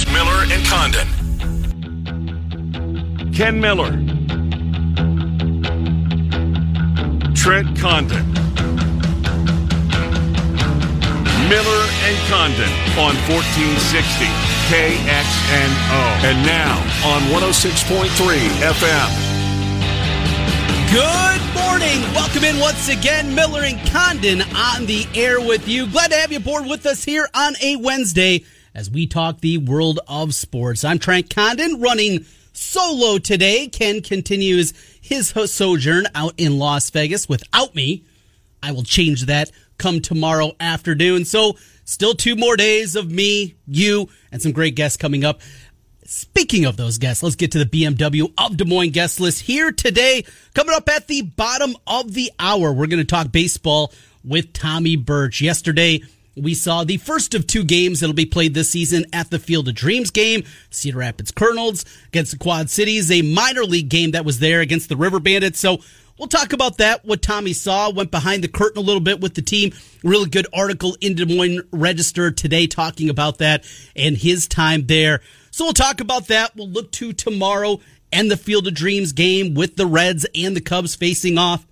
Rogers, Miller, and Condon. Ken Miller. Trent Condon. Miller and Condon on 1460 KXNO. And now on 106.3 FM. Good morning. Welcome in once again. Miller and Condon on the air with you. Glad to have you aboard with us here on a Wednesday as we talk the world of sports. I'm Trent Condon, running solo today. Ken continues his sojourn out in Las Vegas without me. I will change that come tomorrow afternoon. So still two more days of me, you, and some great guests coming up. Speaking of those guests, let's get to the BMW of Des Moines guest list here today. Coming up at the bottom of the hour, we're going to talk baseball with Tommy Birch. Yesterday, we saw the first of two games that will be played this season at the Field of Dreams game, Cedar Rapids Colonels against the Quad Cities, a minor league game that was there against the River Bandits. So we'll talk about that, what Tommy saw, went behind the curtain a little bit with the team. Really good article in Des Moines Register today talking about that and his time there. So we'll talk about that. We'll look to tomorrow and the Field of Dreams game with the Reds and the Cubs facing off.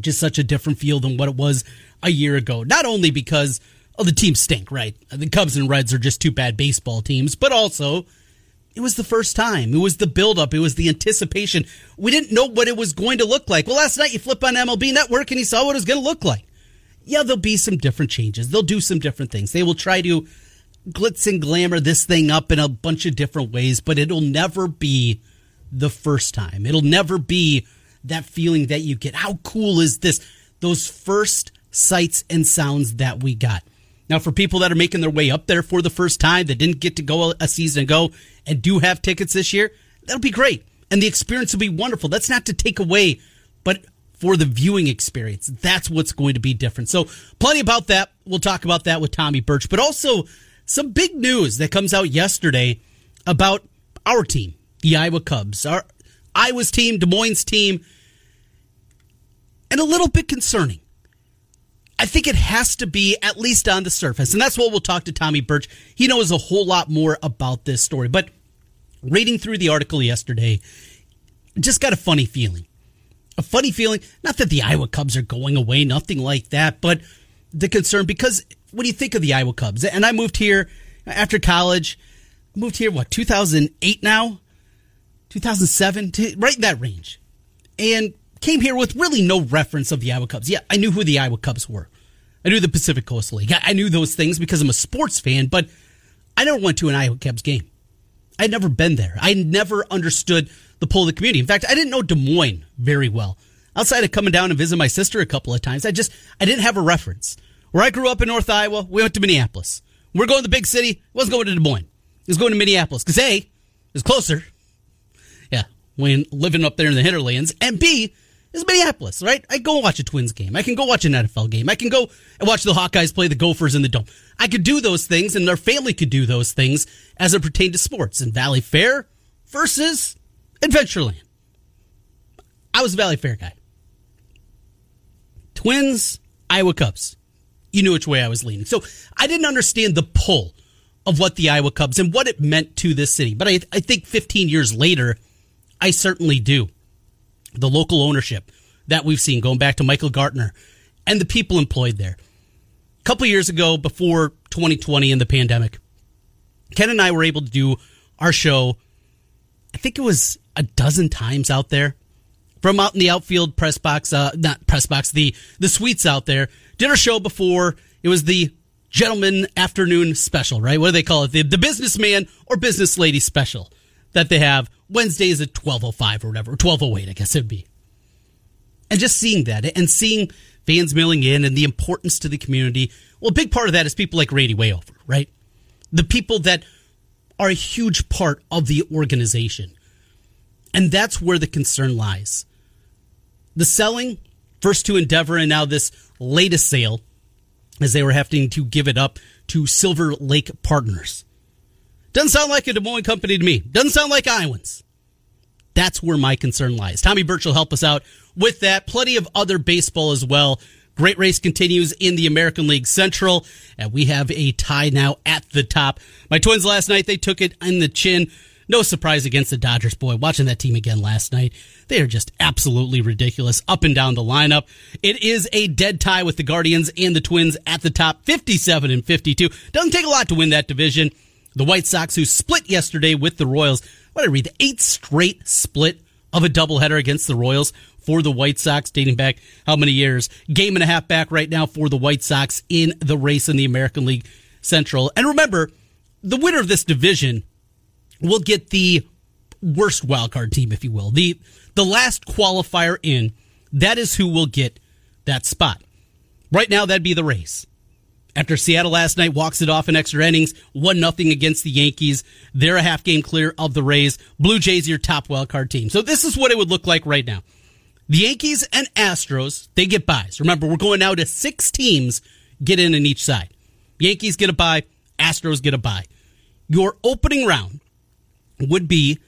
Just such a different field than what it was a year ago. Not only because the teams stink, right? The Cubs and Reds are just two bad baseball teams, but also it was the first time. It was the buildup. It was the anticipation. We didn't know what it was going to look like. Well, last night you flip on MLB Network and you saw what it was going to look like. Yeah, there'll be some different changes. They'll do some different things. They will try to glitz and glamour this thing up in a bunch of different ways, but it'll never be the first time. It'll never be that feeling that you get. How cool is this? Those first sights and sounds that we got. Now, for people that are making their way up there for the first time, that didn't get to go a season ago and do have tickets this year, that'll be great. And the experience will be wonderful. That's not to take away, but for the viewing experience, that's what's going to be different. So plenty about that. We'll talk about that with Tommy Birch, but also some big news that comes out yesterday about our team, the Iowa Cubs, our Iowa's team, Des Moines team, and a little bit concerning. I think it has to be at least on the surface, and that's what we'll talk to Tommy Birch. He knows a whole lot more about this story, but reading through the article yesterday, just got a funny feeling. A funny feeling, not that the Iowa Cubs are going away, nothing like that, but the concern, because what do you think of the Iowa Cubs? And I moved here after college. I moved here, 2008 now? 2007? Right in that range. And came here with really no reference of the Iowa Cubs. Yeah, I knew who the Iowa Cubs were. I knew the Pacific Coast League. I knew those things because I'm a sports fan, but I never went to an Iowa Cubs game. I'd never been there. I never understood the pull of the community. In fact, I didn't know Des Moines very well. Outside of coming down and visiting my sister a couple of times, I didn't have a reference. Where I grew up in North Iowa, we went to Minneapolis. We're going to the big city. I wasn't going to Des Moines. I was going to Minneapolis because A, it was closer. Yeah, when living up there in the hinterlands. And B, it's Minneapolis, right? I go watch a Twins game. I can go watch an NFL game. I can go and watch the Hawkeyes play the Gophers in the Dome. I could do those things, and their family could do those things as it pertained to sports. And Valley Fair versus Adventureland. I was a Valley Fair guy. Twins, Iowa Cubs. You knew which way I was leaning. So I didn't understand the pull of what the Iowa Cubs and what it meant to this city. But I think 15 years later, I certainly do. The local ownership that we've seen going back to Michael Gartner and the people employed there. A couple years ago, before 2020 and the pandemic, Ken and I were able to do our show, I think it was a dozen times out there. From out in the outfield press box, the suites out there. Did our show before. It was the gentleman afternoon special, right? What do they call it? The businessman or business lady special that they have Wednesdays at 12:05 or whatever, 12:08, I guess it'd be. And just seeing that and seeing fans milling in and the importance to the community. Well, a big part of that is people like Randy Wehofer, right? The people that are a huge part of the organization. And that's where the concern lies. The selling, first to Endeavor, and now this latest sale, as they were having to give it up to Silver Lake Partners. Doesn't sound like a Des Moines company to me. Doesn't sound like Iowans. That's where my concern lies. Tommy Birch will help us out with that. Plenty of other baseball as well. Great race continues in the American League Central, and we have a tie now at the top. My Twins last night, they took it in the chin. No surprise against the Dodgers. Boy, watching that team again last night, they are just absolutely ridiculous up and down the lineup. It is a dead tie with the Guardians and the Twins at the top, 57 and 52. Doesn't take a lot to win that division. The White Sox, who split yesterday with the Royals, what did I read? The eighth straight split of a doubleheader against the Royals for the White Sox, dating back how many years? Game and a half back right now for the White Sox in the race in the American League Central. And remember, the winner of this division will get the worst wildcard team, if you will. The last qualifier in, that is who will get that spot. Right now, that'd be the Rays. After Seattle last night walks it off in extra innings, 1-0 against the Yankees. They're a half game clear of the Rays. Blue Jays, your top wildcard team. So this is what it would look like right now. The Yankees and Astros, they get byes. Remember, we're going now to six teams get in each side. Yankees get a bye. Astros get a bye. Your opening round would be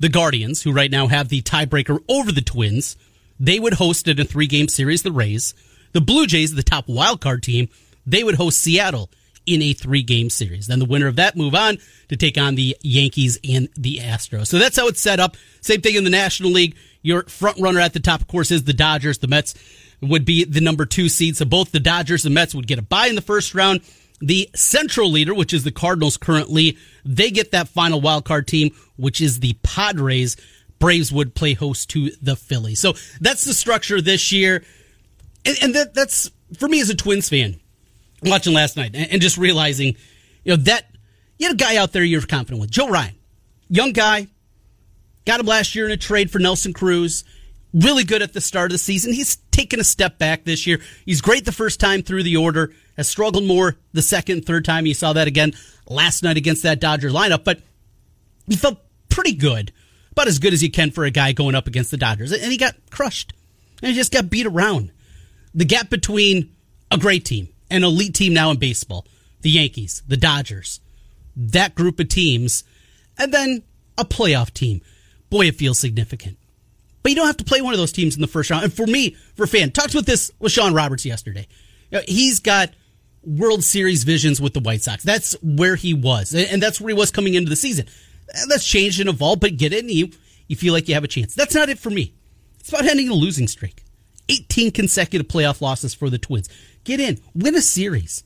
the Guardians, who right now have the tiebreaker over the Twins. They would host in a 3-game series the Rays. The Blue Jays, the top wildcard team, they would host Seattle in a 3-game series. Then the winner of that move on to take on the Yankees and the Astros. So that's how it's set up. Same thing in the National League. Your front runner at the top, of course, is the Dodgers. The Mets would be the number 2 seed. So both the Dodgers and Mets would get a bye in the first round. The Central leader, which is the Cardinals currently, they get that final wildcard team, which is the Padres. Braves would play host to the Phillies. So that's the structure this year. And that's, for me as a Twins fan, watching last night and just realizing, that you had a guy out there you're confident with. Joe Ryan, young guy, got him last year in a trade for Nelson Cruz. Really good at the start of the season. He's taken a step back this year. He's great the first time through the order, has struggled more the second, third time. You saw that again last night against that Dodgers lineup, but he felt pretty good, about as good as you can for a guy going up against the Dodgers. And he got crushed, and he just got beat around. The gap between a great team, an elite team now in baseball, the Yankees, the Dodgers, that group of teams, and then a playoff team. Boy, it feels significant. But you don't have to play one of those teams in the first round. And for me, for a fan, talked with this with Sean Roberts yesterday. He's got World Series visions with the White Sox. That's where he was, and that's where he was coming into the season. That's changed and evolved, but get it, and you feel like you have a chance. That's not it for me. It's about ending a losing streak. 18 consecutive playoff losses for the Twins. Get in. Win a series.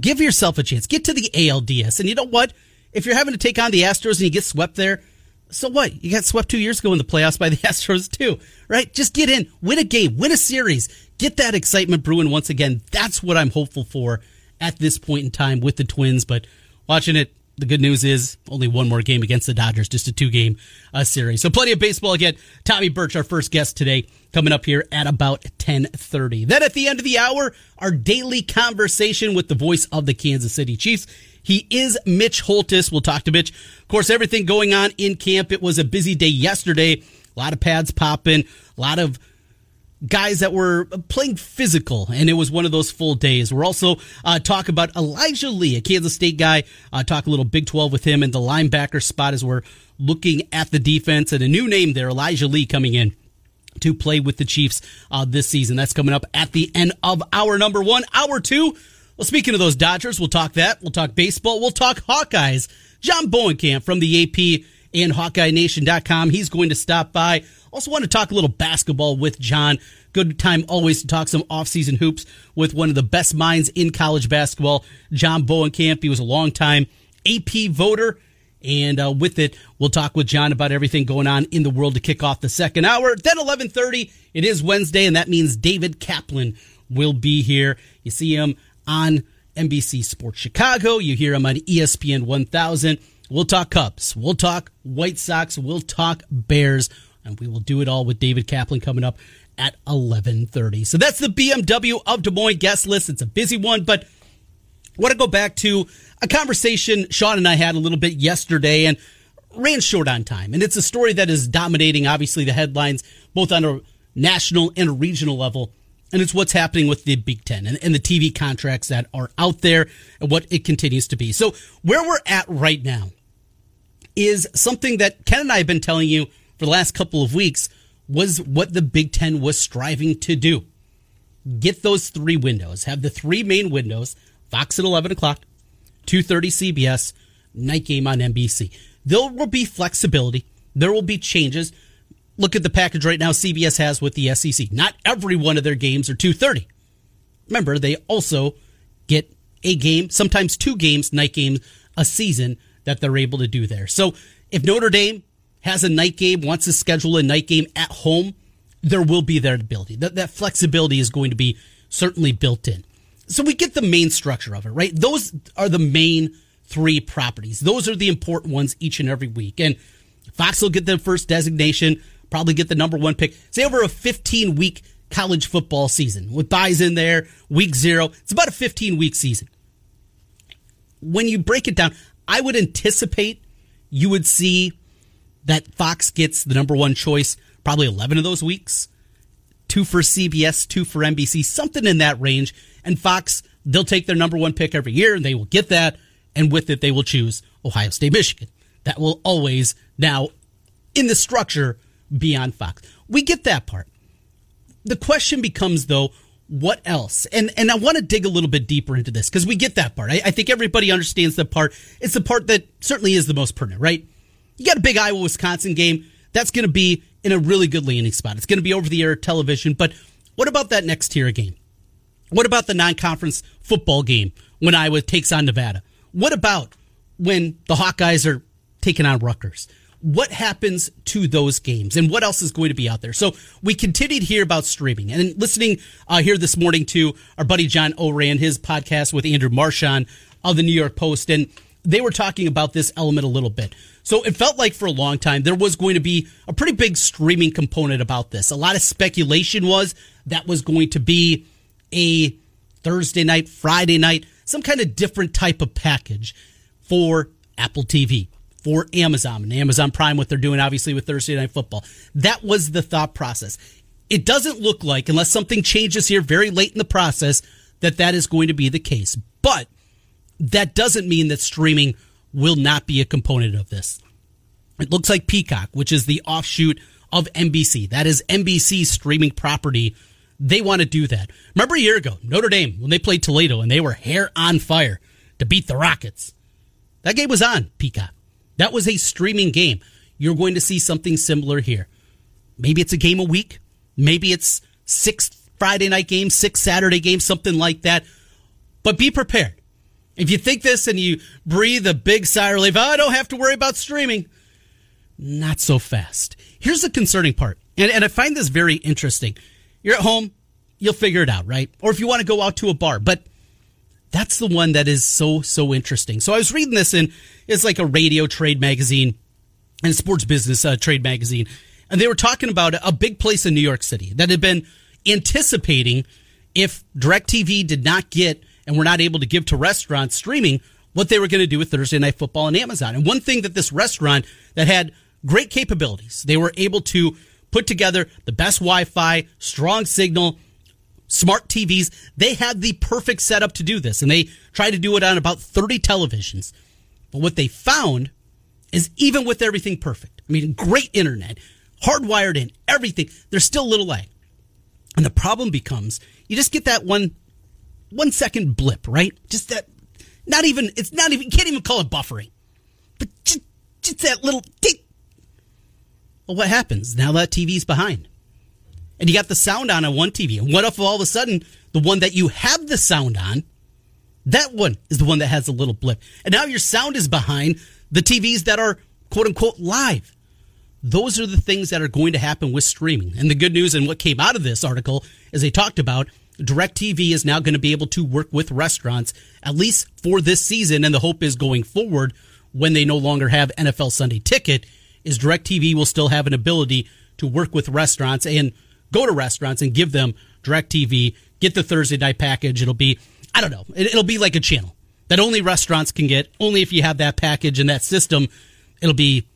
Give yourself a chance. Get to the ALDS. And you know what? If you're having to take on the Astros and you get swept there, so what? You got swept 2 years ago in the playoffs by the Astros too, right? Just get in. Win a game. Win a series. Get that excitement brewing once again. That's what I'm hopeful for at this point in time with the Twins. But watching it, the good news is only one more game against the Dodgers, just a 2-game series. So plenty of baseball again. Tommy Birch, our first guest today, coming up here at about 10:30. Then at the end of the hour, our daily conversation with the voice of the Kansas City Chiefs. He is Mitch Holthus. We'll talk to Mitch. Of course, everything going on in camp. It was a busy day yesterday. A lot of pads popping, a lot of guys that were playing physical, and it was one of those full days. We're also talk about Elijah Lee, a Kansas State guy, talk a little Big 12 with him, and the linebacker spot as we're looking at the defense, and a new name there, Elijah Lee, coming in to play with the Chiefs this season. That's coming up at the end of hour number 1. Hour 2, well, speaking of those Dodgers, we'll talk that. We'll talk baseball. We'll talk Hawkeyes. John Bowenkamp from the AP and HawkeyeNation.com. He's going to stop by. Also want to talk a little basketball with John. Good time always to talk some off-season hoops with one of the best minds in college basketball, John Bowenkamp. He was a long-time AP voter, and with it, we'll talk with John about everything going on in the world to kick off the second hour. Then 11:30, it is Wednesday, and that means David Kaplan will be here. You see him on NBC Sports Chicago. You hear him on ESPN 1000. We'll talk Cubs. We'll talk White Sox. We'll talk Bears. And we will do it all with David Kaplan coming up at 11:30. So that's the BMW of Des Moines guest list. It's a busy one, but I want to go back to a conversation Sean and I had a little bit yesterday and ran short on time. And it's a story that is dominating, obviously, the headlines, both on a national and a regional level. And it's what's happening with the Big Ten and the TV contracts that are out there and what it continues to be. So where we're at right now is something that Ken and I have been telling you for the last couple of weeks was what the Big Ten was striving to do. Get those three windows. Have the three main windows, Fox at 11 o'clock, 2:30 CBS, night game on NBC. There will be flexibility. There will be changes. Look at the package right now CBS has with the SEC. Not every one of their games are 2:30. Remember, they also get a game, sometimes two games, night games, a season that they're able to do there. So if Notre Dame has a night game, wants to schedule a night game at home, there will be that ability. That flexibility is going to be certainly built in. So we get the main structure of it, right? Those are the main three properties. Those are the important ones each and every week. And Fox will get the first designation, probably get the number one pick. Say over a 15-week college football season with buys in there, week zero. It's about a 15-week season. When you break it down, I would anticipate you would see that Fox gets the number one choice probably 11 of those weeks, two for CBS, two for NBC, something in that range. And Fox, they'll take their number one pick every year, and they will get that, and with it, they will choose Ohio State, Michigan. That will always, now, in the structure, be on Fox. We get that part. The question becomes, though, what else? And I want to dig a little bit deeper into this, because we get that part. I think everybody understands that part. It's the part that certainly is the most pertinent, right? You got a big Iowa-Wisconsin game. That's going to be in a really good landing spot. It's going to be over-the-air television. But what about that next tier game? What about the non-conference football game when Iowa takes on Nevada? What about when the Hawkeyes are taking on Rutgers? What happens to those games? And what else is going to be out there? So we continue to hear about streaming. And listening here this morning to our buddy John Oran, his podcast with Andrew Marchand of the New York Post. And they were talking about this element a little bit. So it felt like for a long time there was going to be a pretty big streaming component about this. A lot of speculation was that was going to be a Thursday night, Friday night, some kind of different type of package for Apple TV, for Amazon, and Amazon Prime, what they're doing obviously with Thursday Night Football. That was the thought process. It doesn't look like, unless something changes here very late in the process, that is going to be the case. But that doesn't mean that streaming will not be a component of this. It looks like Peacock, which is the offshoot of NBC. That is NBC's streaming property. They want to do that. Remember a year ago, Notre Dame, when they played Toledo, and they were hair on fire to beat the Rockets. That game was on Peacock. That was a streaming game. You're going to see something similar here. Maybe it's a game a week. Maybe it's 6 Friday night games, 6 Saturday games, something like that. But be prepared. If you think this and you breathe a big sigh of relief, I don't have to worry about streaming. Not so fast. Here's the concerning part, and I find this very interesting. You're at home, you'll figure it out, right? Or if you want to go out to a bar, but that's the one that is so interesting. So I was reading this in, it's like a radio trade magazine and sports business trade magazine, and they were talking about a big place in New York City that had been anticipating if DirecTV did not get and were not able to give to restaurants streaming, what they were going to do with Thursday Night Football and Amazon. And one thing that this restaurant that had great capabilities, they were able to put together the best Wi-Fi, strong signal, smart TVs. They had the perfect setup to do this, and they tried to do it on about 30 televisions. But what they found is even with everything perfect, I mean, great internet, hardwired in, everything, there's still a little lag. And the problem becomes you just get that one second blip, right? Just that, you can't even call it buffering. But just that little tick. Well, what happens? Now that TV's behind. And you got the sound on one TV. And what if all of a sudden, the one that you have the sound on, that one is the one that has a little blip. And now your sound is behind the TVs that are, quote unquote, live. Those are the things that are going to happen with streaming. And the good news and what came out of this article is they talked about DirecTV is now going to be able to work with restaurants, at least for this season, and the hope is going forward when they no longer have NFL Sunday Ticket, is DirecTV will still have an ability to work with restaurants and go to restaurants and give them DirecTV, get the Thursday night package. It'll be, I don't know, it'll be like a channel that only restaurants can get, only if you have that package and that system. It'll be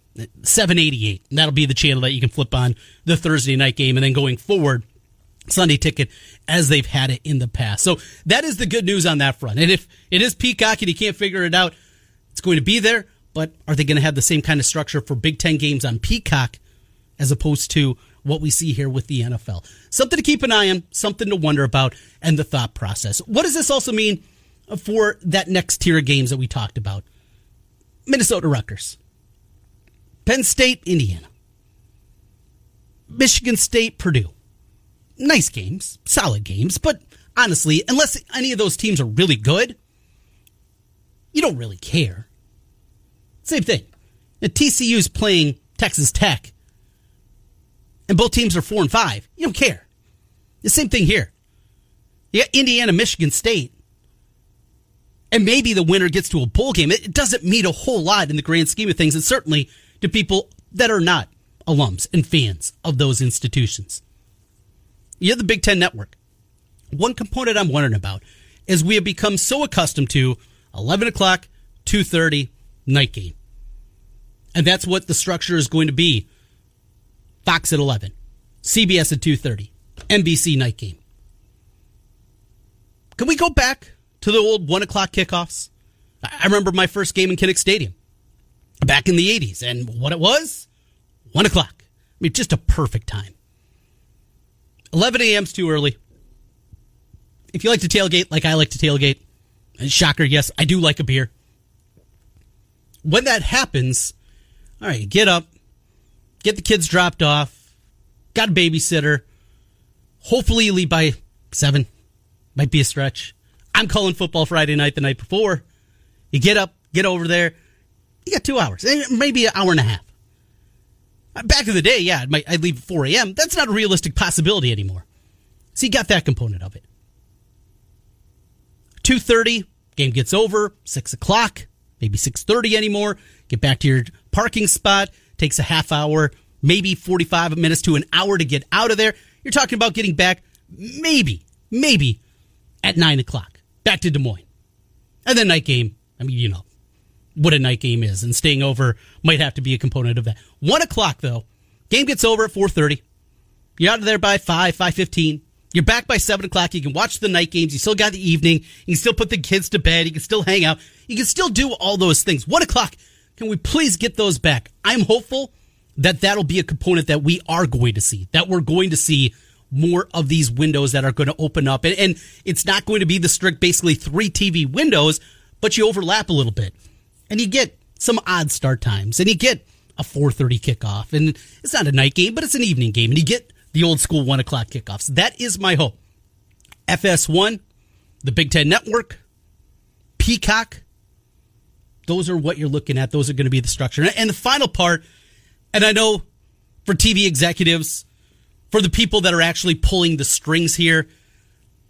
788, and that'll be the channel that you can flip on the Thursday night game, and then going forward, Sunday Ticket as they've had it in the past. So that is the good news on that front. And if it is Peacock and you can't figure it out, it's going to be there. But are they going to have the same kind of structure for Big Ten games on Peacock as opposed to what we see here with the NFL. Something to keep an eye on, something to wonder about, and the thought process. What does this also mean for that next tier of games that we talked about? Minnesota Rutgers, Penn State, Indiana, Michigan State, Purdue. Nice games, solid games, but honestly, unless any of those teams are really good, you don't really care. Same thing. Now, TCU's playing Texas Tech, and both teams are 4-5. You don't care. The same thing here. You got Indiana, Michigan State, and maybe the winner gets to a bowl game. It doesn't mean a whole lot in the grand scheme of things, and certainly to people that are not alums and fans of those institutions. You have the Big Ten Network. One component I'm wondering about is we have become so accustomed to 11 o'clock, 2:30, night game. And that's what the structure is going to be. Fox at 11, CBS at 2:30, NBC night game. Can we go back to the old 1 o'clock kickoffs? I remember my first game in Kinnick Stadium back in the 80s. And what it was? 1 o'clock. I mean, just a perfect time. 11 a.m. is too early. If you like to tailgate like I like to tailgate, and shocker, yes, I do like a beer. When that happens, all right, you get up, get the kids dropped off, got a babysitter. Hopefully you leave by 7. Might be a stretch. I'm calling football Friday night the night before. You get up, get over there. You got 2 hours, maybe an hour and a half. Back in the day, yeah, I'd leave at 4 a.m. That's not a realistic possibility anymore. So you got that component of it. 2:30, game gets over. 6 o'clock, maybe 6:30 anymore. Get back to your parking spot. Takes a half hour, maybe 45 minutes to an hour to get out of there. You're talking about getting back maybe at 9 o'clock, back to Des Moines. And then night game, I mean, you know what a night game is, and staying over might have to be a component of that. 1 o'clock, though, game gets over at 4:30. You're out of there by 5, 5:15. You're back by 7 o'clock. You can watch the night games. You still got the evening. You can still put the kids to bed. You can still hang out. You can still do all those things. 1 o'clock, can we please get those back? I'm hopeful that that'll be a component that we are going to see, that we're going to see more of these windows that are going to open up. And it's not going to be the strict, basically, 3 TV windows, but you overlap a little bit. And you get some odd start times, and you get a 4:30 kickoff, and it's not a night game, but it's an evening game, and you get the old school 1 o'clock kickoffs. That is my hope. FS1, the Big Ten Network, Peacock, those are what you're looking at. Those are going to be the structure. And the final part, and I know for TV executives, for the people that are actually pulling the strings here,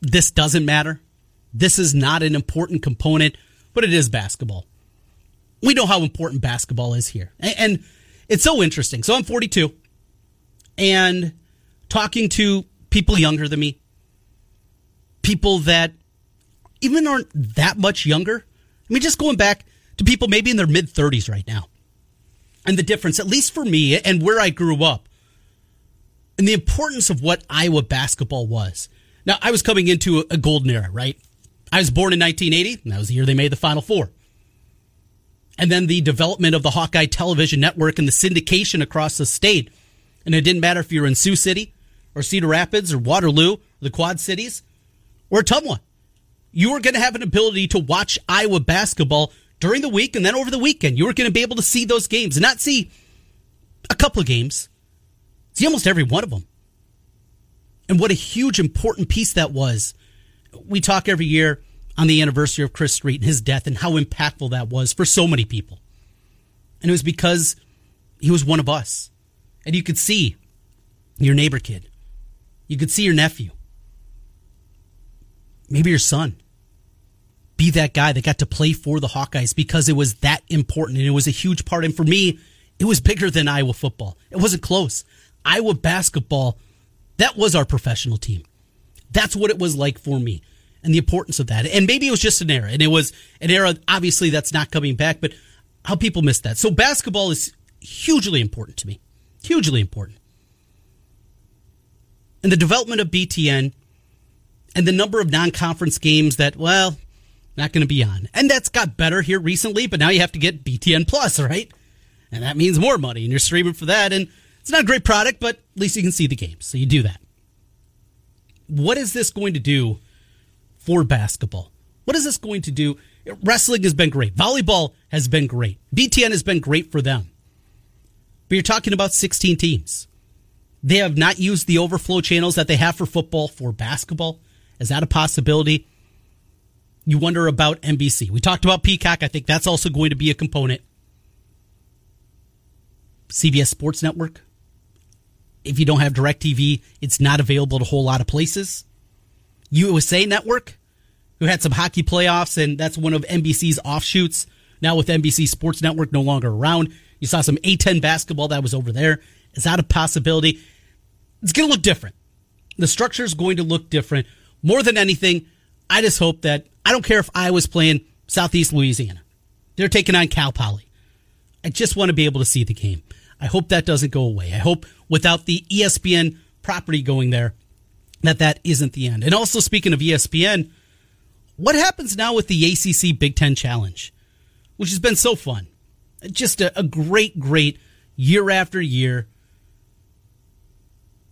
this doesn't matter. This is not an important component, but it is basketball. We know how important basketball is here. And it's so interesting. So I'm 42, and talking to people younger than me, people that even aren't that much younger. I mean, just going back to people maybe in their mid-30s right now. And the difference, at least for me and where I grew up, and the importance of what Iowa basketball was. Now, I was coming into a golden era, right? I was born in 1980, and that was the year they made the Final Four. And then the development of the Hawkeye Television Network and the syndication across the state. And it didn't matter if you were in Sioux City or Cedar Rapids or Waterloo or the Quad Cities or Ottumwa. You were going to have an ability to watch Iowa basketball during the week and then over the weekend. You were going to be able to see those games and not see a couple of games. See almost every one of them. And what a huge, important piece that was. We talk every year on the anniversary of Chris Street and his death and how impactful that was for so many people. And it was because he was one of us. And you could see your neighbor kid. You could see your nephew. Maybe your son. Be that guy that got to play for the Hawkeyes because it was that important and it was a huge part. And for me, it was bigger than Iowa football. It wasn't close. Iowa basketball, that was our professional team. That's what it was like for me. And the importance of that. And maybe it was just an era. And it was an era, obviously, that's not coming back. But how people miss that. So basketball is hugely important to me. Hugely important. And the development of BTN and the number of non-conference games that, well, not going to be on. And that's got better here recently, but now you have to get BTN Plus, right? And that means more money. And you're streaming for that. And It's not a great product, but at least you can see the game, so you do that. What is this going to do for basketball? What is this going to do? Wrestling has been great. Volleyball has been great. BTN has been great for them. But you're talking about 16 teams. They have not used the overflow channels that they have for football for basketball. Is that a possibility? You wonder about NBC. We talked about Peacock. I think that's also going to be a component. CBS Sports Network. If you don't have DirecTV, it's not available at a whole lot of places. USA Network, who had some hockey playoffs, and that's one of NBC's offshoots. Now with NBC Sports Network no longer around, you saw some A10 basketball that was over there. Is that a possibility? It's going to look different. The structure is going to look different. More than anything, I just hope that, I don't care if Iowa's playing Southeast Louisiana. They're taking on Cal Poly. I just want to be able to see the game. I hope that doesn't go away. I hope without the ESPN property going there, that isn't the end. And also, speaking of ESPN, what happens now with the ACC Big Ten Challenge, which has been so fun? Just a great year after year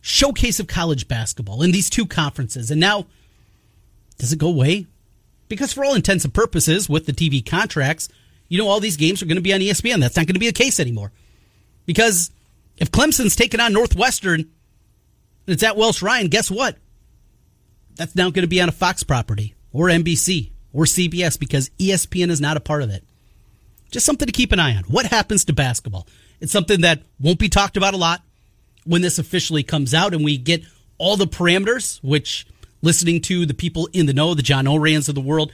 showcase of college basketball in these two conferences. And now, does it go away? Because for all intents and purposes, with the TV contracts, you know all these games are going to be on ESPN. That's not going to be the case anymore. Because if Clemson's taking on Northwestern and it's at Welsh Ryan, guess what? That's now going to be on a Fox property or NBC or CBS, because ESPN is not a part of it. Just something to keep an eye on. What happens to basketball? It's something that won't be talked about a lot when this officially comes out and we get all the parameters, which, listening to the people in the know, the John O'Rans of the world,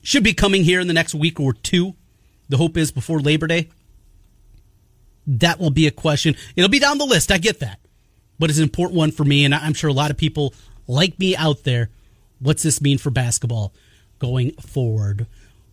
should be coming here in the next week or two. The hope is before Labor Day. That will be a question. It'll be down the list. I get that. But it's an important one for me, and I'm sure a lot of people like me out there. What's this mean for basketball going forward?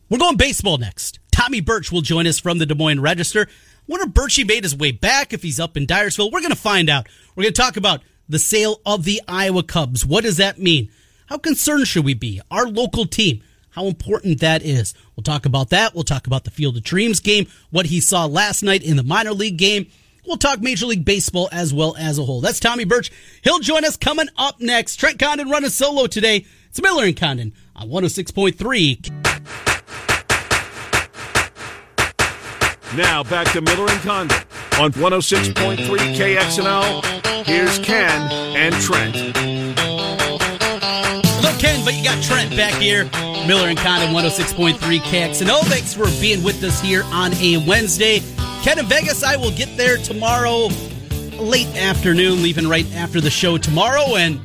We're going baseball next. Tommy Birch will join us from the Des Moines Register. I wonder if Birchie made his way back, if he's up in Dyersville. We're going to find out. We're going to talk about the sale of the Iowa Cubs. What does that mean? How concerned should we be? Our local team, how important that is. We'll talk about that. We'll talk about the Field of Dreams game, what he saw last night in the minor league game. We'll talk Major League Baseball as well as a whole. That's Tommy Birch. He'll join us coming up next. Trent Condon running solo today. It's Miller and Condon on 106.3. Now back to Miller and Condon on 106.3 KXNO. Here's Ken and Trent. Ken, but you got Trent back here. Miller and Condon, 106.3 KXNO. Thanks for being with us here on a Wednesday. Ken in Vegas, I will get there tomorrow late afternoon, leaving right after the show tomorrow, and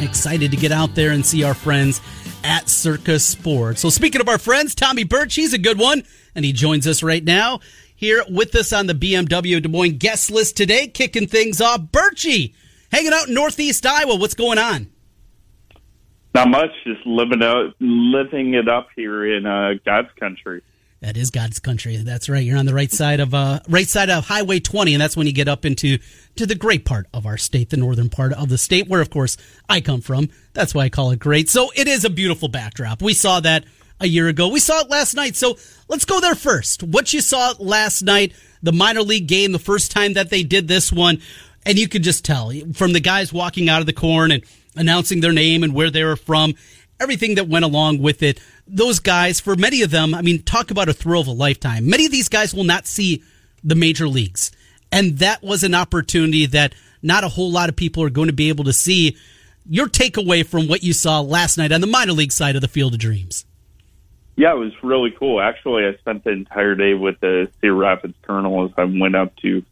excited to get out there and see our friends at Circa Sports. So speaking of our friends, Tommy Birch, he's a good one, and he joins us right now here with us on the BMW Des Moines guest list today, kicking things off. Birchie, hanging out in Northeast Iowa. What's going on? Not much, just living it up here in God's country. That is God's country. That's right. You're on the right side of Highway 20, and that's when you get up into the great part of our state, the northern part of the state, where, of course, I come from. That's why I call it great. So it is a beautiful backdrop. We saw that a year ago. We saw it last night. So let's go there first. What you saw last night, the minor league game, the first time that they did this one, and you could just tell from the guys walking out of the corn and announcing their name and where they were from, everything that went along with it. Those guys, for many of them, I mean, talk about a thrill of a lifetime. Many of these guys will not see the major leagues. And that was an opportunity that not a whole lot of people are going to be able to see. Your takeaway from what you saw last night on the minor league side of the Field of Dreams. Yeah, it was really cool. Actually, I spent the entire day with the Cedar Rapids Colonels. I went up to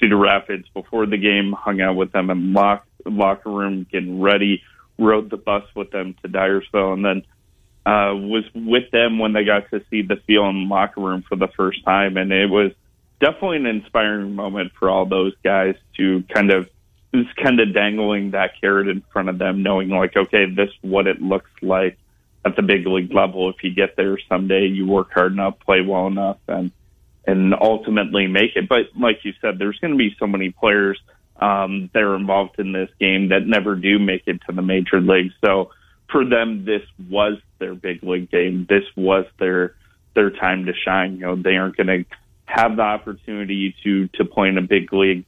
Cedar Rapids before the game, hung out with them in locker room, getting ready, rode the bus with them to Dyersville, and then was with them when they got to see the field and locker room for the first time. And it was definitely an inspiring moment for all those guys to kind of dangling that carrot in front of them, knowing like, okay, this is what it looks like at the big league level. If you get there someday, you work hard enough, play well enough, and ultimately make it. But like you said, there's going to be so many players that are involved in this game that never do make it to the major leagues. So for them, this was their big league game. This was their time to shine. You know, they aren't going to have the opportunity to play in a big league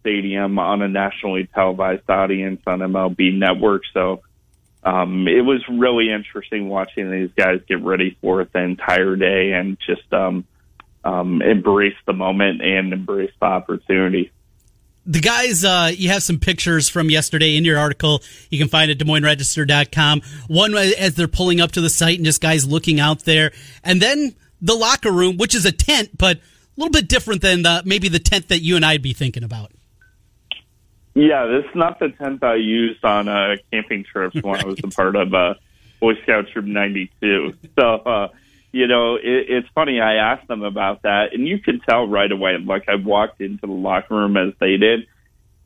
stadium on a nationally televised audience on MLB Network. So it was really interesting watching these guys get ready for it the entire day and just embrace the moment and embrace the opportunity. The guys, you have some pictures from yesterday in your article. You can find it at DesMoinesRegister.com. One as they're pulling up to the site and just guys looking out there. And then the locker room, which is a tent, but a little bit different than maybe the tent that you and I'd be thinking about. Yeah, this is not the tent I used on camping trips when I was a part of Boy Scout Troop 92. So, you know, it's funny. I asked them about that, and you could tell right away. Like, I walked into the locker room as they did,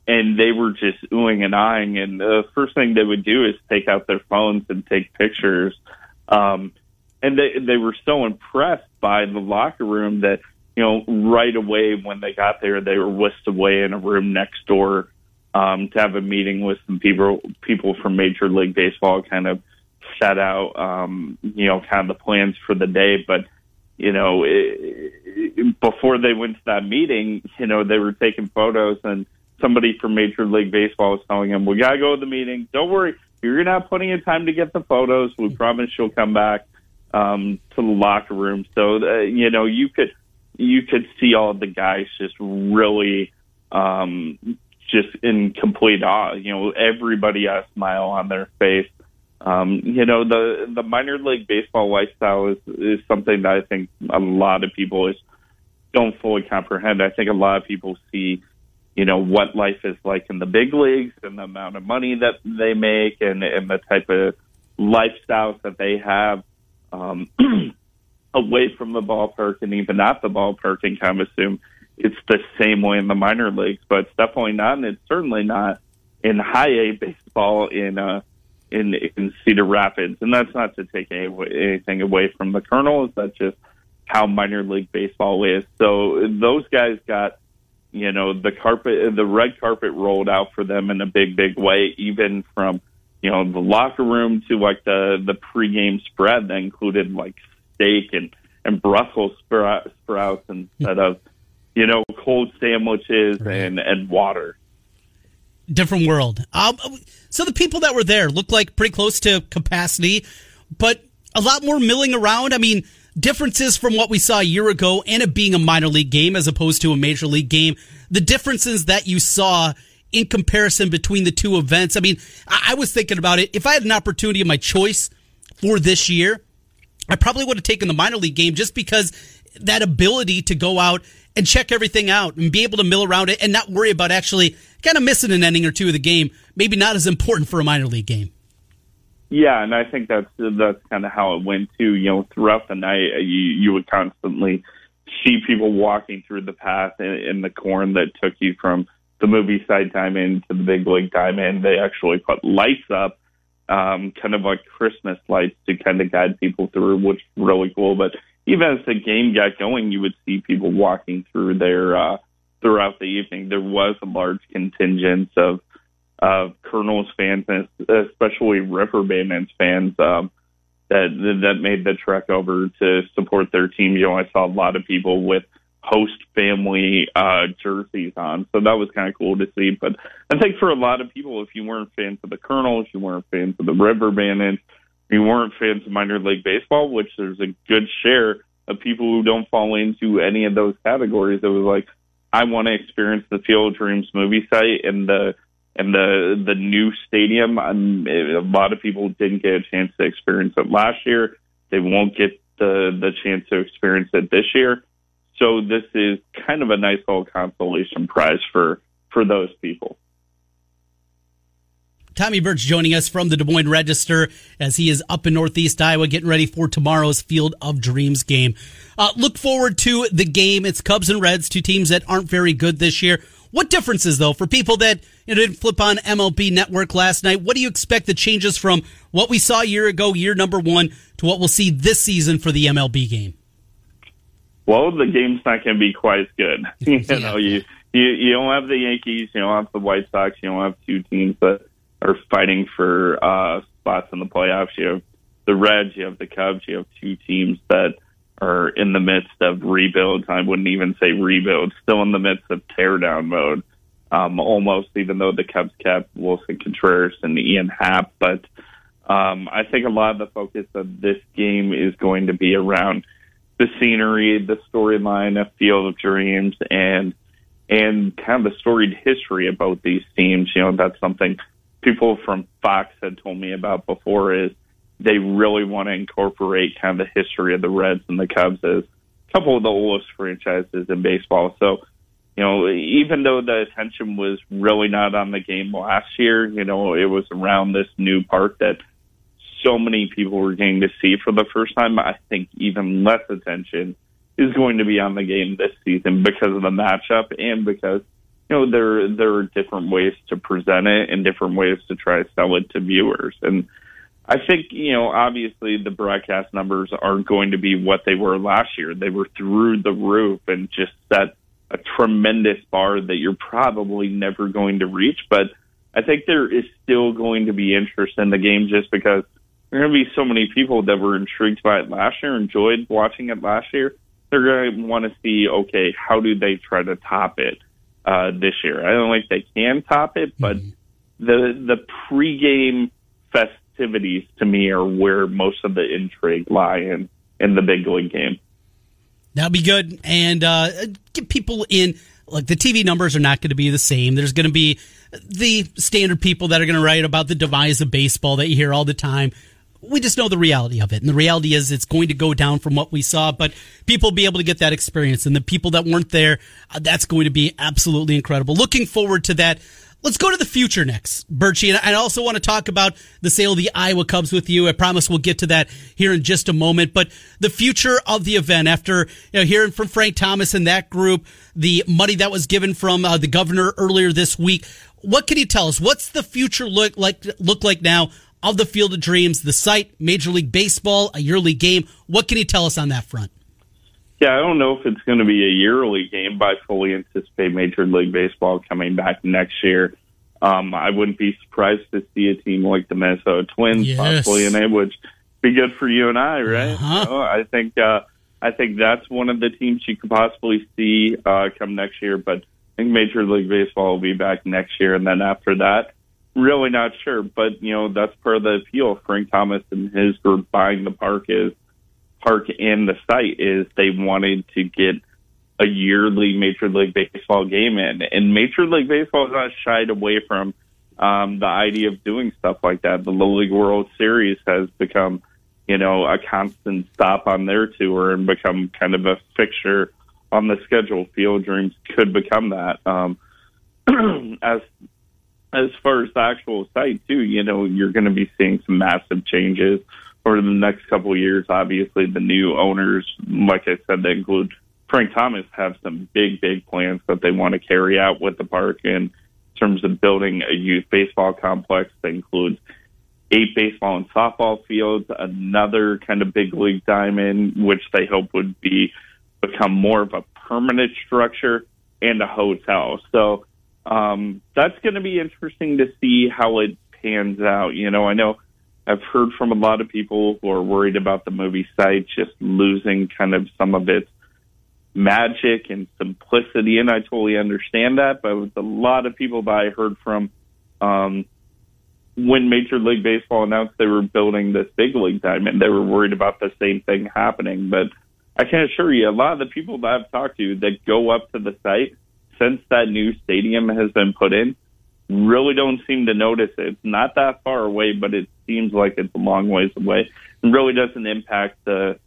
and they were just oohing and ahhing. And the first thing they would do is take out their phones and take pictures. And they were so impressed by the locker room that, you know, right away when they got there, they were whisked away in a room next door to have a meeting with some people from Major League Baseball, kind of set out, you know, kind of the plans for the day. But, you know, before they went to that meeting, you know, they were taking photos, and somebody from Major League Baseball was telling them, we got to go to the meeting. Don't worry. You're going to have plenty of time to get the photos. We promise you'll come back to the locker room. So, you know, you could see all the guys just really just in complete awe. You know, everybody had a smile on their face. You know, the minor league baseball lifestyle is something that I think a lot of people don't fully comprehend. I think a lot of people see, you know, what life is like in the big leagues and the amount of money that they make and the type of lifestyles that they have away from the ballpark and even at the ballpark, and kind of assume it's the same way in the minor leagues. But it's definitely not, and it's certainly not in high-A baseball in Cedar Rapids. And that's not to take anything away from the Colonels. That's just how minor league baseball is. So those guys got, you know, the red carpet rolled out for them in a big, big way, even from, you know, the locker room to like the pregame spread that included like steak and Brussels sprouts instead of, you know, cold sandwiches and water. Different world. So the people that were there looked like pretty close to capacity, but a lot more milling around. I mean, differences from what we saw a year ago and it being a minor league game as opposed to a major league game. The differences that you saw in comparison between the two events. I mean, I was thinking about it. If I had an opportunity of my choice for this year, I probably would have taken the minor league game just because that ability to go out and check everything out and be able to mill around it and not worry about actually kind of missing an inning or two of the game. Maybe not as important for a minor league game. Yeah, and I think that's kind of how it went, too. You know, throughout the night, you would constantly see people walking through the path in the corn that took you from the movie side time in to the big league time in. They actually put lights up, kind of like Christmas lights, to kind of guide people through, which is really cool. But even as the game got going, you would see people walking through there throughout the evening. There was a large contingent of Colonels fans, and especially Riverbendans fans, that made the trek over to support their team. You know, I saw a lot of people with host family jerseys on, so that was kind of cool to see. But I think for a lot of people, if you weren't fans of the Colonels, you weren't fans of the Riverbendans, you weren't fans of minor league baseball, which there's a good share of people who don't fall into any of those categories. It was like, I want to experience the Field of Dreams movie site and the new stadium. A lot of people didn't get a chance to experience it last year. They won't get the chance to experience it this year. So this is kind of a nice little consolation prize for those people. Tommy Birch joining us from the Des Moines Register as he is up in Northeast Iowa getting ready for tomorrow's Field of Dreams game. Look forward to the game. It's Cubs and Reds, two teams that aren't very good this year. What differences, though, for people that didn't flip on MLB Network last night? What do you expect the changes from what we saw a year ago, year number one, to what we'll see this season for the MLB game? Well, the game's not going to be quite as good. You know, you don't have the Yankees, you don't have the White Sox, you don't have two teams that are fighting for spots in the playoffs. You have the Reds, you have the Cubs, you have two teams that are in the midst of rebuilds. I wouldn't even say rebuilds, still in the midst of teardown mode, almost, even though the Cubs kept Wilson Contreras and Ian Happ. But I think a lot of the focus of this game is going to be around the scenery, the storyline, a field of dreams, and kind of the storied history of both these teams. You know, that's something people from Fox had told me about before, is they really want to incorporate kind of the history of the Reds and the Cubs as a couple of the oldest franchises in baseball. So, you know, even though the attention was really not on the game last year, you know, it was around this new park that so many people were getting to see for the first time. I think even less attention is going to be on the game this season because of the matchup, and because, you know, there are different ways to present it and different ways to try to sell it to viewers. And I think, you know, obviously the broadcast numbers are going to be what they were last year. They were through the roof and just set a tremendous bar that you're probably never going to reach. But I think there is still going to be interest in the game, just because there are going to be so many people that were intrigued by it last year, enjoyed watching it last year. They're going to want to see, okay, how do they try to top it this year? I don't think they can top it, but the pregame festivities to me are where most of the intrigue lie in the big league game. That'll be good, and get people in. Like, the TV numbers are not going to be the same. There's going to be the standard people that are going to write about the demise of baseball that you hear all the time. We just know the reality of it, and the reality is it's going to go down from what we saw, but people will be able to get that experience, and the people that weren't there, that's going to be absolutely incredible. Looking forward to that. Let's go to the future next, Birchie, and I also want to talk about the sale of the Iowa Cubs with you. I promise we'll get to that here in just a moment, but the future of the event, after, you know, hearing from Frank Thomas and that group, the money that was given from the governor earlier this week, what can you tell us? What's the future look like now of the Field of Dreams, the site, Major League Baseball, a yearly game? What can you tell us on that front? Yeah, I don't know if it's going to be a yearly game, but I fully anticipate Major League Baseball coming back next year. I wouldn't be surprised to see a team like the Minnesota Twins possibly in it, which would be good for you and I, right? Uh-huh. So I think that's one of the teams you could possibly see come next year, but I think Major League Baseball will be back next year, and then after that, really not sure. But, you know, that's part of the appeal. Frank Thomas and his group buying the park and the site is they wanted to get a yearly Major League Baseball game in. And Major League Baseball is not shied away from the idea of doing stuff like that. The Little League World Series has become, you know, a constant stop on their tour and become kind of a fixture on the schedule. Field Dreams could become that. As far as the actual site, too, you know, you're going to be seeing some massive changes over the next couple of years. Obviously, the new owners, like I said, that include Frank Thomas, have some big, big plans that they want to carry out with the park in terms of building a youth baseball complex that includes 8 baseball and softball fields, another kind of big league diamond, which they hope would become more of a permanent structure, and a hotel. So that's going to be interesting to see how it pans out. You know, I know I've heard from a lot of people who are worried about the movie site just losing kind of some of its magic and simplicity, and I totally understand that. But with a lot of people that I heard from when Major League Baseball announced they were building this big league diamond, they were worried about the same thing happening. But I can assure you, a lot of the people that I've talked to that go up to the site since that new stadium has been put in really don't seem to notice it. It's not that far away, but it seems like it's a long ways away. It really doesn't impact the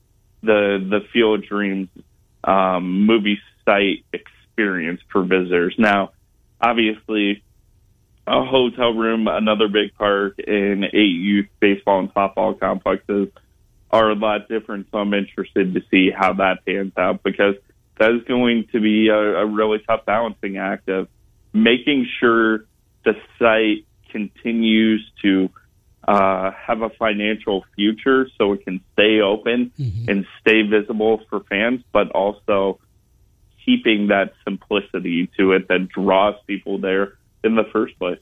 Field of Dreams movie site experience for visitors. Now, obviously, a hotel room, another big park, and 8 youth baseball and softball complexes are a lot different, so I'm interested to see how that pans out, because that is going to be a really tough balancing act of making sure the site continues to have a financial future so it can stay open and stay visible for fans, but also keeping that simplicity to it that draws people there in the first place.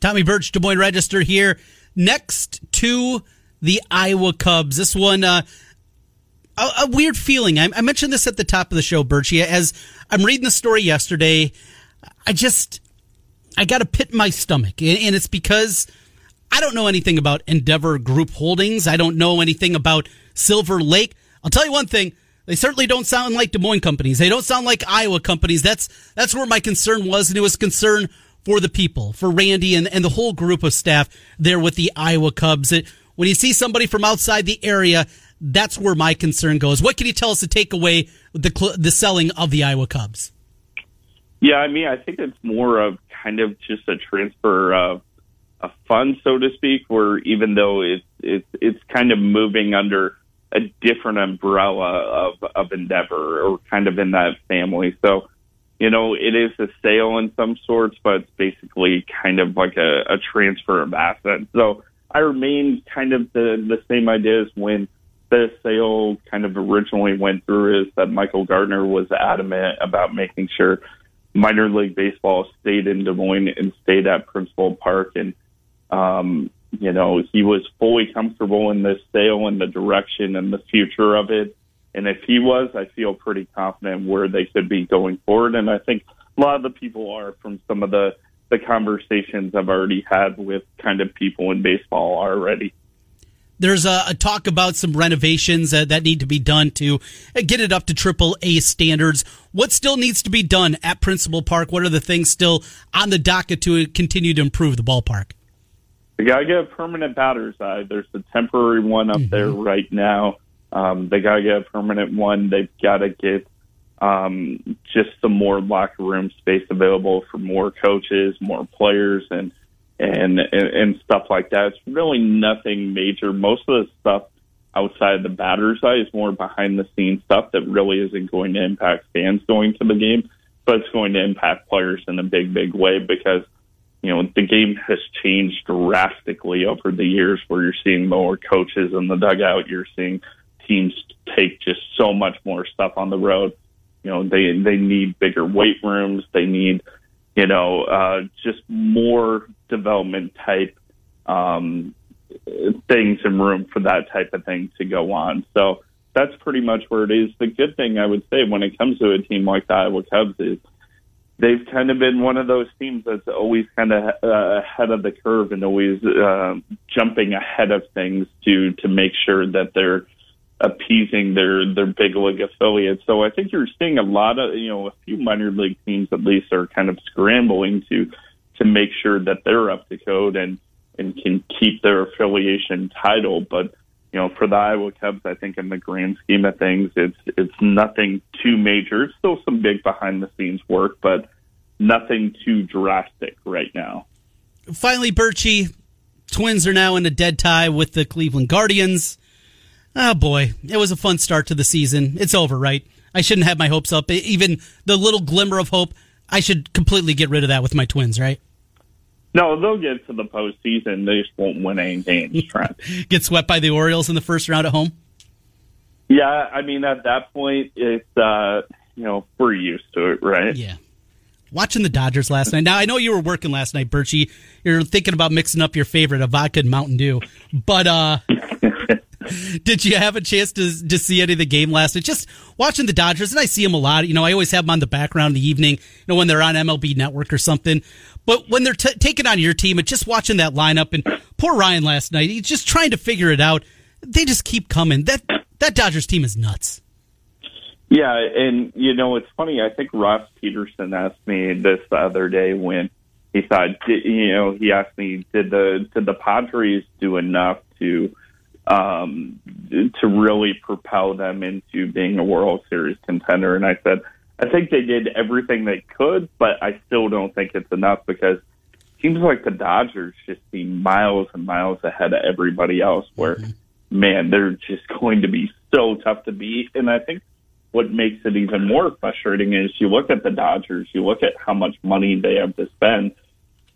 Tommy Birch, Des Moines Register here. Next to the Iowa Cubs, this one a weird feeling. I mentioned this at the top of the show, Birchie. As I'm reading the story yesterday, I got a pit in my stomach, and it's because I don't know anything about Endeavor Group Holdings. I don't know anything about Silver Lake. I'll tell you one thing. They certainly don't sound like Des Moines companies. They don't sound like Iowa companies. That's where my concern was, and it was concern for the people, for Randy and the whole group of staff there with the Iowa Cubs. When you see somebody from outside the area, that's where my concern goes. What can you tell us to take away the selling of the Iowa Cubs? Yeah, I mean, I think it's more of kind of just a transfer of a fund, so to speak, where even though it's kind of moving under a different umbrella of Endeavor or kind of in that family. So, you know, it is a sale in some sorts, but it's basically kind of like a transfer of assets. So I remain kind of the same idea as when the sale kind of originally went through, is that Michael Gartner was adamant about making sure minor league baseball stayed in Des Moines and stayed at Principal Park. And, you know, he was fully comfortable in this sale and the direction and the future of it. And if he was, I feel pretty confident where they could be going forward. And I think a lot of the people are, from some of the conversations I've already had with kind of people in baseball already. There's a talk about some renovations that need to be done to get it up to AAA standards. What still needs to be done at Principal Park? What are the things still on the docket to continue to improve the ballpark? They got to get a permanent batter's eye. There's a temporary one up there right now. They got to get a permanent one. They've got to get just some more locker room space available for more coaches, more players, and stuff like that. It's really nothing major. Most of the stuff outside the batter's eye is more behind-the-scenes stuff that really isn't going to impact fans going to the game, but it's going to impact players in a big, big way because, you know, the game has changed drastically over the years where you're seeing more coaches in the dugout. You're seeing teams take just so much more stuff on the road. You know, they need bigger weight rooms. They need, you know, just more development type things and room for that type of thing to go on. So that's pretty much where it is. The good thing I would say when it comes to a team like the Iowa Cubs is they've kind of been one of those teams that's always kind of ahead of the curve and always jumping ahead of things to make sure that they're appeasing their big league affiliates. So I think you're seeing a lot of, you know, a few minor league teams at least are kind of scrambling to make sure that they're up to code and can keep their affiliation title. But, you know, for the Iowa Cubs, I think in the grand scheme of things, it's nothing too major. It's still some big behind-the-scenes work, but nothing too drastic right now. Finally, Birchie, Twins are now in a dead tie with the Cleveland Guardians. Oh, boy, it was a fun start to the season. It's over, right? I shouldn't have my hopes up. Even the little glimmer of hope, I should completely get rid of that with my Twins, right? No, they'll get to the postseason. They just won't win any games, Trent. Get swept by the Orioles in the first round at home? Yeah, I mean, at that point, it's, you know, we're used to it, right? Yeah. Watching the Dodgers last night. Now, I know you were working last night, Birchie. You're thinking about mixing up your favorite, a vodka and Mountain Dew. But did you have a chance to see any of the game last night? Just watching the Dodgers, and I see them a lot. You know, I always have them on the background in the evening, you know, when they're on MLB Network or something. But when they're taking on your team, and just watching that lineup, and poor Ryan last night, he's just trying to figure it out. They just keep coming. That Dodgers team is nuts. Yeah, and, you know, it's funny. I think Ross Peterson asked me this the other day when he thought, you know, he asked me, did the Padres do enough to really propel them into being a World Series contender? And I said, I think they did everything they could, but I still don't think it's enough because it seems like the Dodgers just seem miles and miles ahead of everybody else where, man, they're just going to be so tough to beat. And I think what makes it even more frustrating is you look at the Dodgers, you look at how much money they have to spend,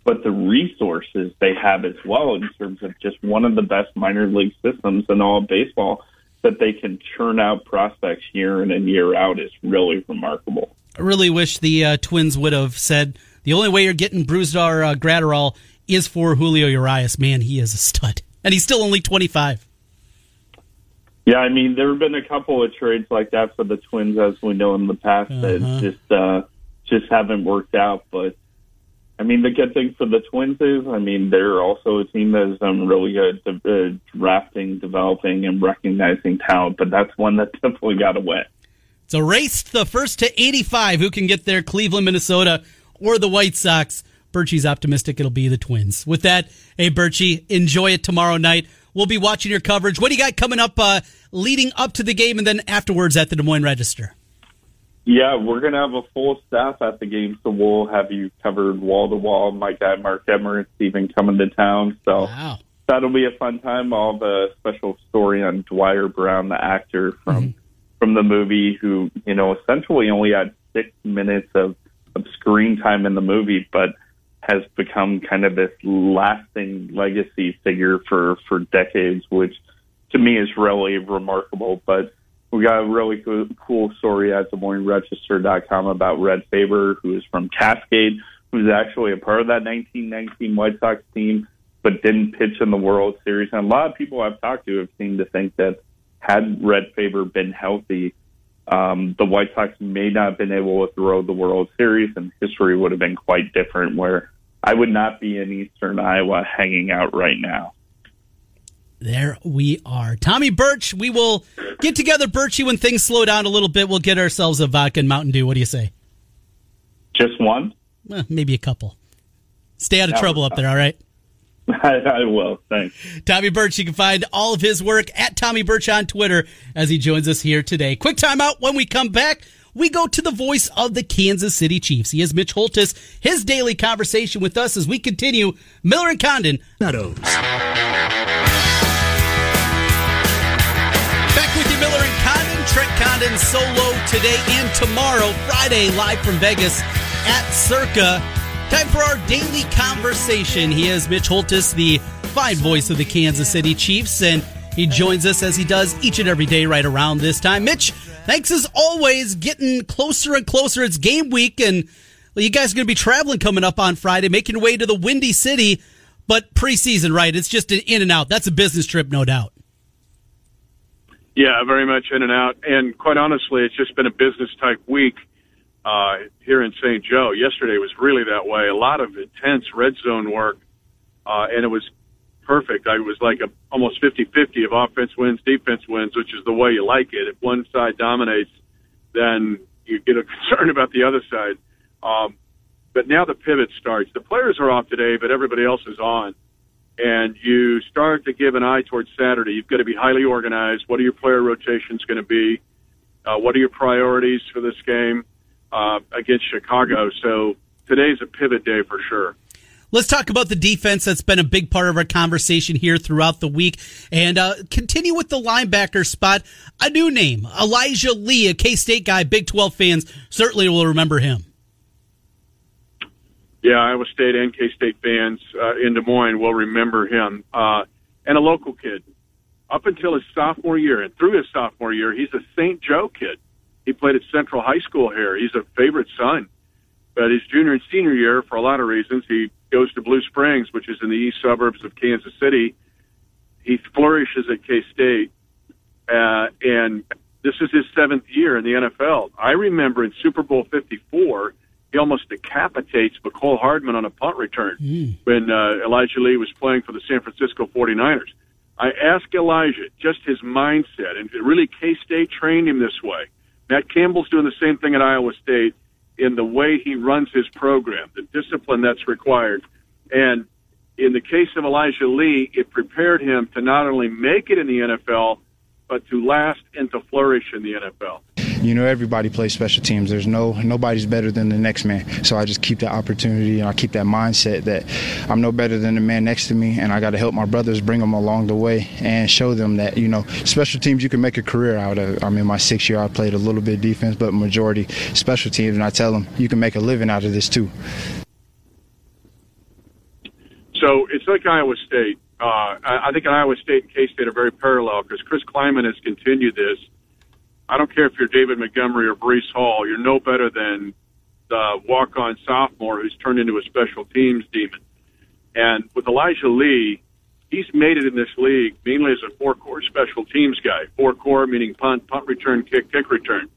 but the resources they have as well in terms of just one of the best minor league systems in all of baseball that they can churn out prospects year in and year out is really remarkable. I really wish the Twins would have said, the only way you're getting Bruzdar Gratterall is for Julio Urias. Man, he is a stud. And he's still only 25. Yeah, I mean, there have been a couple of trades like that for the Twins, as we know in the past, that just haven't worked out. But, I mean, the good thing for the Twins is, I mean, they're also a team that is really good at drafting, developing, and recognizing talent. But that's one that definitely got away. It's a race, the first to 85, who can get there, Cleveland, Minnesota, or the White Sox. Birchie's optimistic it'll be the Twins. With that, hey, Birchie, enjoy it tomorrow night. We'll be watching your coverage. What do you got coming up leading up to the game and then afterwards at the Des Moines Register? Yeah, we're going to have a full staff at the game, so we'll have you covered wall-to-wall. My guy Mark Emmerich is even coming to town. So wow. That'll be a fun time. I'll have a special story on Dwyer Brown, the actor from the movie, who essentially only had 6 minutes of screen time in the movie, but has become kind of this lasting legacy figure for decades, which to me is really remarkable. But we got a really cool story at DesMoinesRegister.com about Red Faber, who is from Cascade, who's actually a part of that 1919 White Sox team, but didn't pitch in the World Series. And a lot of people I've talked to have seemed to think that had Red Faber been healthy, the White Sox may not have been able to throw the World Series, and history would have been quite different, where I would not be in Eastern Iowa hanging out right now. There we are. Tommy Birch, we will get together, Birchie, when things slow down a little bit. We'll get ourselves a vodka and Mountain Dew. What do you say? Just one? Well, maybe a couple. Stay out of trouble up there, all right? I will, thanks. Tommy Birch, you can find all of his work at Tommy Birch on Twitter as he joins us here today. Quick timeout. When we come back, we go to the voice of the Kansas City Chiefs. He is Mitch Holthus. His daily conversation with us as we continue Miller and Condon. Not O's. Back with you, Miller and Condon. Trent Condon solo today and tomorrow, Friday, live from Vegas at Circa. Time for our daily conversation. He is Mitch Holthus, the fine voice of the Kansas City Chiefs, and he joins us as he does each and every day right around this time. Mitch, thanks as always. Getting closer and closer. It's game week, and well, you guys are going to be traveling coming up on Friday, making your way to the Windy City, but preseason, right? It's just an in and out. That's a business trip, no doubt. Yeah, very much in and out. And quite honestly, it's just been a business-type week. Here in St. Joe. Yesterday was really that way. A lot of intense red zone work, and it was perfect. I was like almost 50-50 of offense wins, defense wins, which is the way you like it. If one side dominates, then you get a concern about the other side. But now the pivot starts. The players are off today, but everybody else is on. And you start to give an eye towards Saturday. You've got to be highly organized. What are your player rotations going to be? What are your priorities for this game? Against Chicago. So today's a pivot day for sure. Let's talk about the defense. That's been a big part of our conversation here throughout the week. And continue with the linebacker spot. A new name, Elijah Lee, a K-State guy. Big 12 fans certainly will remember him. Yeah, Iowa State and K-State fans in Des Moines will remember him. And a local kid. Up until his sophomore year and through his sophomore year, he's a St. Joe kid. He played at Central High School here. He's a favorite son. But his junior and senior year, for a lot of reasons, he goes to Blue Springs, which is in the east suburbs of Kansas City. He flourishes at K-State. And this is his seventh year in the NFL. I remember in Super Bowl 54, he almost decapitates Mecole Hardman on a punt return when Elijah Lee was playing for the San Francisco 49ers. I asked Elijah just his mindset, and really K-State trained him this way. Matt Campbell's doing the same thing at Iowa State in the way he runs his program, the discipline that's required. And in the case of Elijah Lee, it prepared him to not only make it in the NFL, but to last and to flourish in the NFL. You know, everybody plays special teams. There's nobody's better than the next man. So I just keep that opportunity, and I keep that mindset that I'm no better than the man next to me, and I got to help my brothers, bring them along the way, and show them that, you know, special teams, you can make a career out of. I mean, my 6th year, I played a little bit of defense, but majority special teams, and I tell them, you can make a living out of this too. So it's like Iowa State. I think Iowa State and K-State are very parallel because Chris Klieman has continued this. I don't care if you're David Montgomery or Bryce Hall, you're no better than the walk-on sophomore who's turned into a special teams demon. And with Elijah Lee, he's made it in this league mainly as a four-core special teams guy. Four-core meaning punt, punt return, kick, kick return.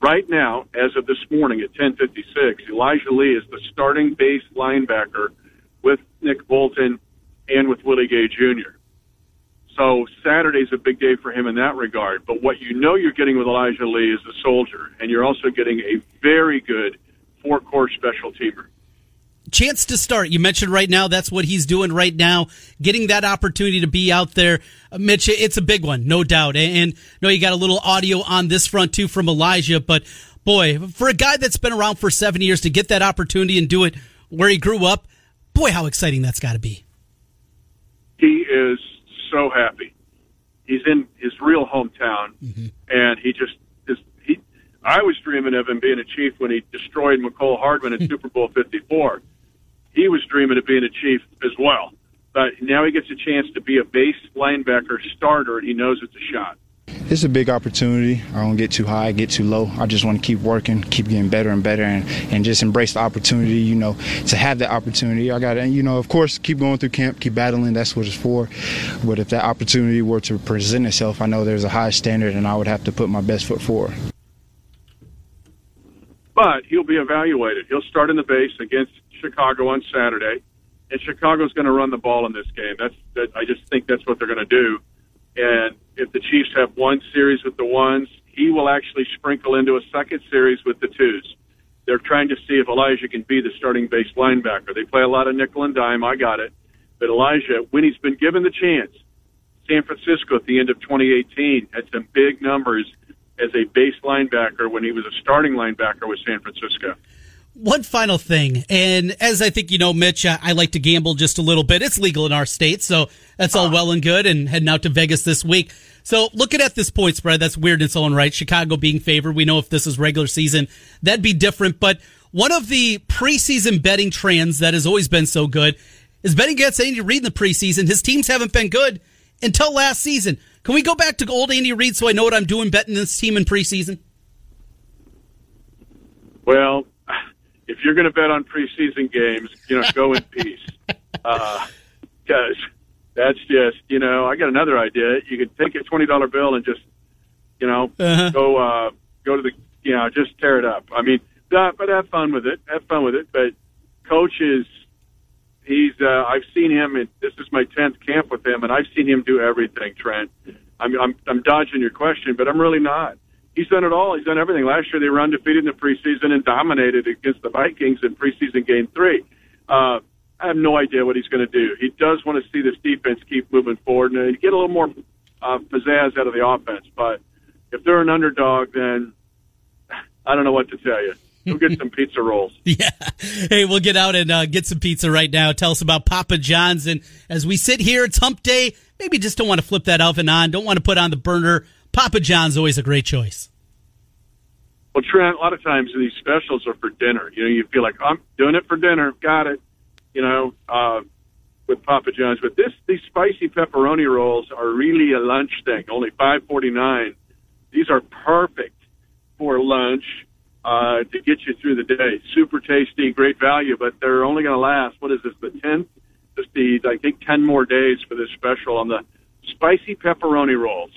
Right now, as of this morning at 10:56, Elijah Lee is the starting base linebacker with Nick Bolton and with Willie Gay Jr. So Saturday's a big day for him in that regard. But what you know you're getting with Elijah Lee is the soldier, and you're also getting a very good four-core special teamer. Chance to start. You mentioned right now that's what he's doing right now, getting that opportunity to be out there. Mitch, it's a big one, no doubt. And no, you got a little audio on this front, too, from Elijah. But, boy, for a guy that's been around for 7 years to get that opportunity and do it where he grew up, boy, how exciting that's got to be. He is so happy. He's in his real hometown, and he just is. I was dreaming of him being a Chief when he destroyed Mecole Hardman in Super Bowl 54. He was dreaming of being a Chief as well. But now he gets a chance to be a base linebacker starter, and he knows it's a shot. It's a big opportunity. I don't get too high, get too low. I just want to keep working, keep getting better and better, and just embrace the opportunity, you know, to have that opportunity. I got to, you know, of course, keep going through camp, keep battling. That's what it's for. But if that opportunity were to present itself, I know there's a high standard, and I would have to put my best foot forward. But he'll be evaluated. He'll start in the base against Chicago on Saturday, and Chicago's going to run the ball in this game. I just think that's what they're going to do. And if the Chiefs have one series with the ones, he will actually sprinkle into a second series with the twos. They're trying to see if Elijah can be the starting base linebacker. They play a lot of nickel and dime. I got it. But Elijah, when he's been given the chance, San Francisco at the end of 2018 had some big numbers as a base linebacker when he was a starting linebacker with San Francisco. One final thing, and as I think you know, Mitch, I like to gamble just a little bit. It's legal in our state, so that's all well and good, and heading out to Vegas this week. So looking at this point spread, that's weird in its own right. Chicago being favored. We know if this is regular season, that'd be different. But one of the preseason betting trends that has always been so good is betting against Andy Reid in the preseason. His teams haven't been good until last season. Can we go back to old Andy Reid so I know what I'm doing betting this team in preseason? Well, if you're going to bet on preseason games, you know, go in peace. Because that's just, you know, I got another idea. You could take a $20 bill and just, you know, go to the, you know, just tear it up. I mean, but have fun with it. Have fun with it. But Coach is, I've seen him, and this is my 10th camp with him, and I've seen him do everything, Trent. I'm dodging your question, but I'm really not. He's done it all. He's done everything. Last year they were undefeated in the preseason and dominated against the Vikings in preseason game 3. I have no idea what he's going to do. He does want to see this defense keep moving forward and get a little more pizzazz out of the offense. But if they're an underdog, then I don't know what to tell you. We'll get some pizza rolls. Yeah. Hey, we'll get out and get some pizza right now. Tell us about Papa John's. And as we sit here, it's hump day. Maybe just don't want to flip that oven on. Don't want to put on the burner. Papa John's always a great choice. Well, Trent, a lot of times these specials are for dinner. You know, you feel like, I'm doing it for dinner. Got it. You know, with Papa John's. But these spicy pepperoni rolls are really a lunch thing. Only $5.49. These are perfect for lunch. To get you through the day. Super tasty, great value, but they're only going to last, what is this, the 10th? I think 10 more days for this special on the spicy pepperoni rolls.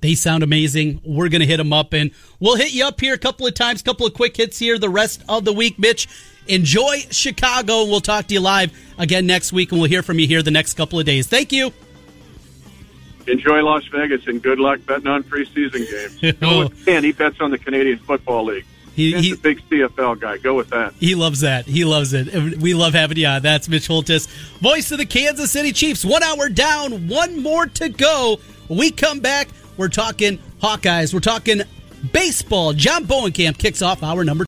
They sound amazing. We're going to hit them up, and we'll hit you up here a couple of times, couple of quick hits here the rest of the week. Mitch, enjoy Chicago. We'll talk to you live again next week, and we'll hear from you here the next couple of days. Thank you. Enjoy Las Vegas, and good luck betting on preseason games. And he bets on the Canadian Football League. He's a big CFL guy. Go with that. He loves that. He loves it. We love having you on. That's Mitch Holthus, voice of the Kansas City Chiefs. 1 hour down, one more to go. When we come back, we're talking Hawkeyes. We're talking baseball. John Bohenkamp kicks off hour number